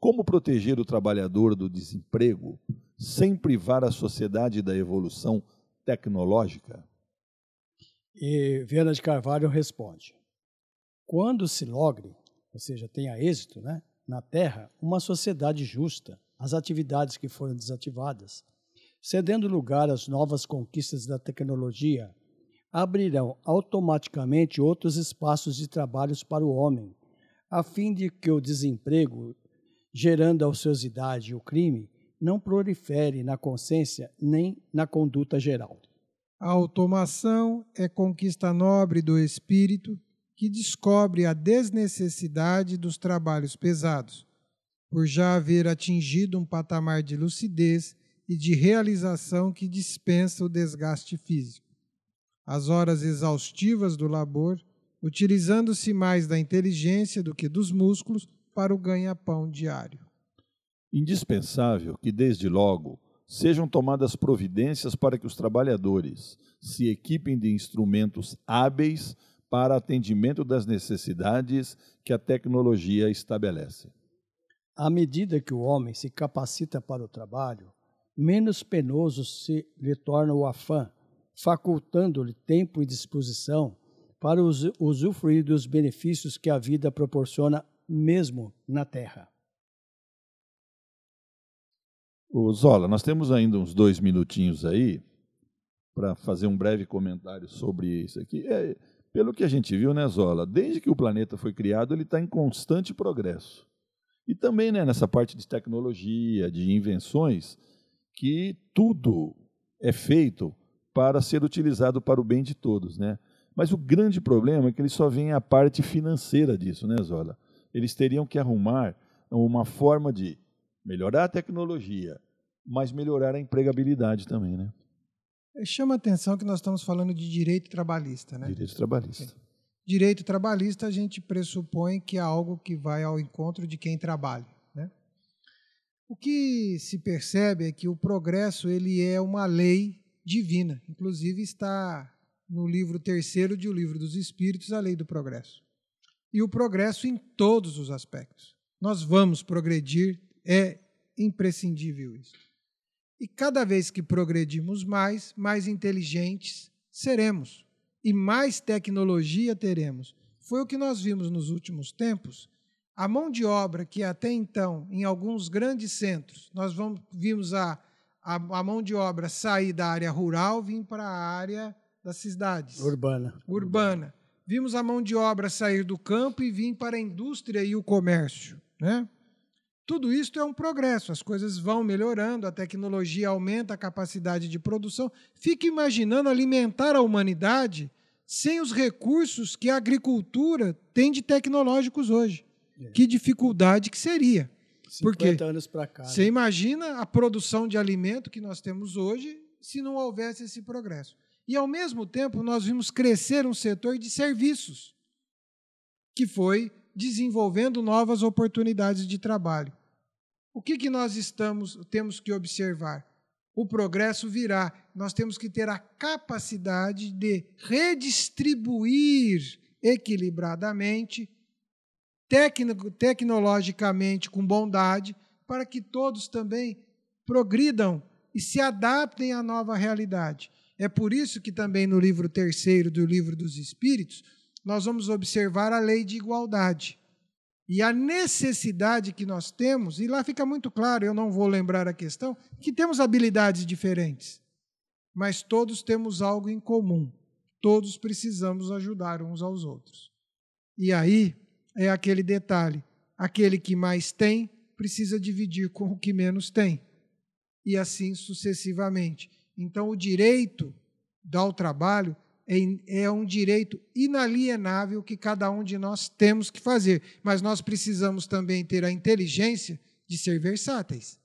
Como proteger o trabalhador do desemprego sem privar a sociedade da evolução tecnológica? E Viana de Carvalho responde, quando se logre, ou seja, tenha êxito, né, na Terra, uma sociedade justa, as atividades que foram desativadas, cedendo lugar às novas conquistas da tecnologia, abrirão automaticamente outros espaços de trabalhos para o homem, a fim de que o desemprego, gerando a ociosidade e o crime, não prolifere na consciência nem na conduta geral. A automação é conquista nobre do espírito, que descobre a desnecessidade dos trabalhos pesados, por já haver atingido um patamar de lucidez e de realização que dispensa o desgaste físico. As horas exaustivas do labor, utilizando-se mais da inteligência do que dos músculos para o ganha-pão diário. Indispensável que, desde logo, sejam tomadas providências para que os trabalhadores se equipem de instrumentos hábeis para atendimento das necessidades que a tecnologia estabelece. À medida que o homem se capacita para o trabalho, menos penoso se lhe torna o afã, facultando-lhe tempo e disposição para usufruir dos benefícios que a vida proporciona mesmo na Terra. Ô Zola, nós temos ainda uns 2 minutinhos aí para fazer um breve comentário sobre isso aqui. Pelo que a gente viu, né, Zola, desde que o planeta foi criado, ele está em constante progresso. E também, né, nessa parte de tecnologia, de invenções, que tudo é feito para ser utilizado para o bem de todos, né? Mas o grande problema é que eles só veem a parte financeira disso, né, Zola? Eles teriam que arrumar uma forma de melhorar a tecnologia, mas melhorar a empregabilidade também, né? Chama a atenção que nós estamos falando de direito trabalhista, né? Direito trabalhista. Direito trabalhista, a gente pressupõe que é algo que vai ao encontro de quem trabalha, né? O que se percebe é que o progresso, ele é uma lei divina. Inclusive está no livro 3º de O Livro dos Espíritos, a lei do progresso. E o progresso em todos os aspectos. Nós vamos progredir, é imprescindível isso. E cada vez que progredirmos mais, mais inteligentes seremos e mais tecnologia teremos. Foi o que nós vimos nos últimos tempos. A mão de obra que até então, em alguns grandes centros, nós vimos a mão de obra sair da área rural, vir para a área das cidades. Urbana. Vimos a mão de obra sair do campo e vir para a indústria e o comércio, né? Tudo isso é um progresso, as coisas vão melhorando, a tecnologia aumenta a capacidade de produção. Fica imaginando alimentar a humanidade sem os recursos que a agricultura tem de tecnológicos hoje. É. Que dificuldade que seria. 50 anos para cá. Você imagina a produção de alimento que nós temos hoje se não houvesse esse progresso. E, ao mesmo tempo, nós vimos crescer um setor de serviços, que foi desenvolvendo novas oportunidades de trabalho. O que nós temos que observar? O progresso virá. Nós temos que ter a capacidade de redistribuir equilibradamente, tecnologicamente, com bondade, para que todos também progridam e se adaptem à nova realidade. É por isso que também no livro terceiro do Livro dos Espíritos, nós vamos observar a lei de igualdade e a necessidade que nós temos, e lá fica muito claro, eu não vou lembrar a questão, que temos habilidades diferentes, mas todos temos algo em comum. Todos precisamos ajudar uns aos outros. E aí é aquele detalhe, aquele que mais tem precisa dividir com o que menos tem, e assim sucessivamente. Então, o direito ao trabalho é um direito inalienável que cada um de nós temos que fazer, mas nós precisamos também ter a inteligência de ser versáteis,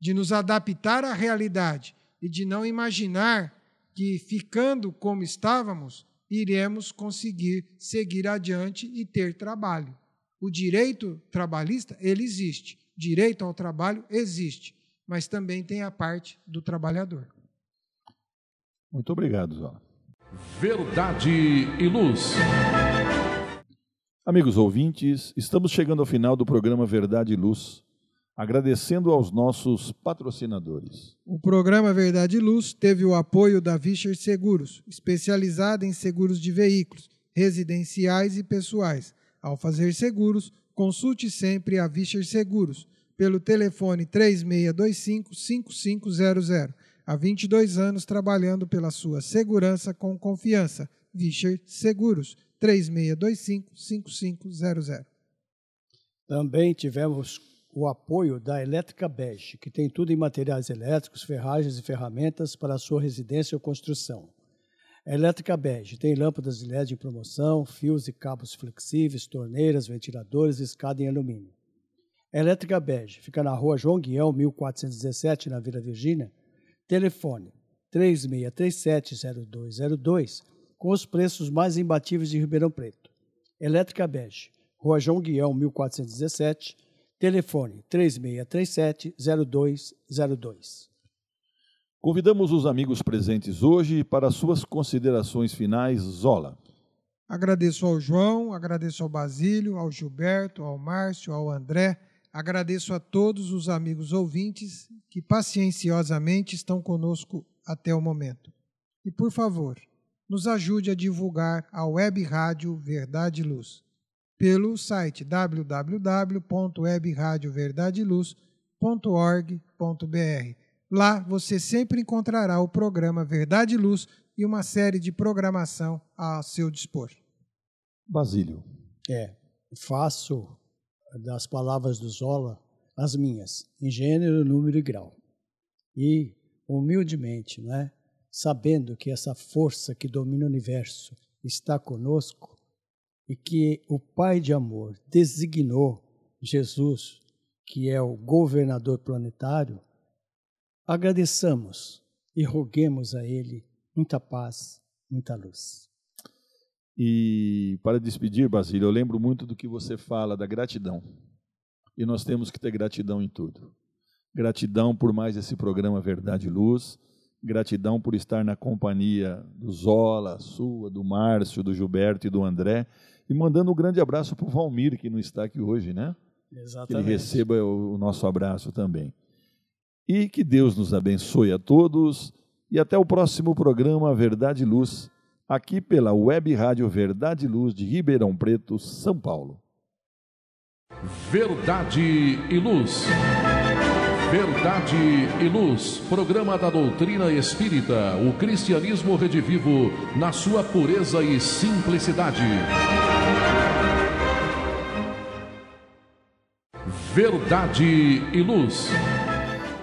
de nos adaptar à realidade e de não imaginar que, ficando como estávamos, iremos conseguir seguir adiante e ter trabalho. O direito trabalhista, ele existe. Direito ao trabalho existe, mas também tem a parte do trabalhador. Muito obrigado, Zola. Verdade e Luz. Amigos ouvintes, estamos chegando ao final do programa Verdade e Luz, agradecendo aos nossos patrocinadores. O programa Verdade e Luz teve o apoio da Vischer Seguros, especializada em seguros de veículos, residenciais e pessoais. Ao fazer seguros, consulte sempre a Vischer Seguros, pelo telefone 3625-5500. Há 22 anos trabalhando pela sua segurança com confiança. Vischer Seguros, 3625-5500. Também tivemos o apoio da Elétrica Bege, que tem tudo em materiais elétricos, ferragens e ferramentas para a sua residência ou construção. A Elétrica Bege tem lâmpadas de LED em promoção, fios e cabos flexíveis, torneiras, ventiladores e escada em alumínio. A Elétrica Bege fica na rua João Guião, 1417, na Vila Virgínia. Telefone 3637-0202, com os preços mais imbatíveis de Ribeirão Preto. Elétrica Bege, rua João Guião, 1417, telefone 3637-0202. Convidamos os amigos presentes hoje para suas considerações finais, Zola. Agradeço ao João, agradeço ao Basílio, ao Gilberto, ao Márcio, ao André. Agradeço a todos os amigos ouvintes que pacienciosamente estão conosco até o momento. E, por favor, nos ajude a divulgar a web rádio Verdade e Luz pelo site www.webradioverdadeluz.org.br. Lá você sempre encontrará o programa Verdade e Luz e uma série de programação a seu dispor. Basílio. Faço das palavras do Zola as minhas, em gênero, número e grau. E, humildemente, sabendo que essa força que domina o universo está conosco, e que o Pai de Amor designou Jesus, que é o governador planetário, agradeçamos e roguemos a Ele muita paz, muita luz. E para despedir, Basílio, eu lembro muito do que você fala, da gratidão. E nós temos que ter gratidão em tudo. Gratidão por mais esse programa Verdade e Luz, gratidão por estar na companhia do Zola, sua, do Márcio, do Gilberto e do André. E mandando um grande abraço para o Valmir, que não está aqui hoje, né? Exatamente. Que ele receba o nosso abraço também. E que Deus nos abençoe a todos. E até o próximo programa Verdade e Luz, aqui pela Web Rádio Verdade e Luz de Ribeirão Preto, São Paulo. Verdade e Luz. Verdade e Luz, programa da doutrina espírita, o cristianismo redivivo na sua pureza e simplicidade. Verdade e Luz.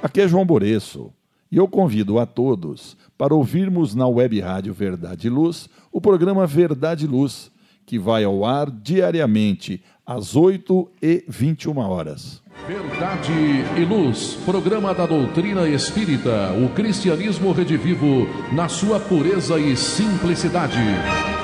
Aqui é João Boresso e eu convido a todos para ouvirmos na web rádio Verdade e Luz o programa Verdade e Luz, que vai ao ar diariamente às 8h e 21h. Verdade e Luz, programa da doutrina espírita, o cristianismo redivivo na sua pureza e simplicidade.